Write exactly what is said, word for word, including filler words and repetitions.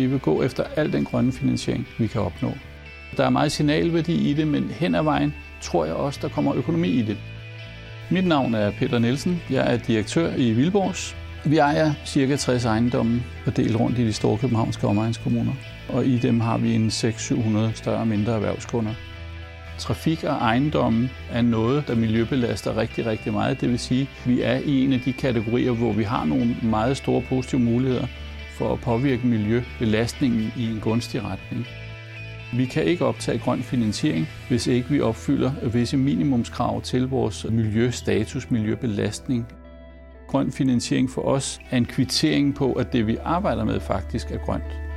Vi vil gå efter al den grønne finansiering, vi kan opnå. Der er meget signalværdi i det, men hen ad vejen tror jeg også, der kommer økonomi i det. Mit navn er Peter Nielsen. Jeg er direktør i Wihlborgs. Vi ejer ca. tres ejendomme fordelt rundt i de store københavnske omegnskommuner, og i dem har vi en seks til syv hundrede større og mindre erhvervskunder. Trafik og ejendomme er noget, der miljøbelaster rigtig, rigtig meget. Det vil sige, at vi er i en af de kategorier, hvor vi har nogle meget store positive muligheder for at påvirke miljøbelastningen i en gunstig retning. Vi kan ikke optage grøn finansiering, hvis ikke vi opfylder visse minimumskrav til vores miljøstatus, miljøbelastning. Grøn finansiering for os er en kvittering på, at det vi arbejder med faktisk er grønt.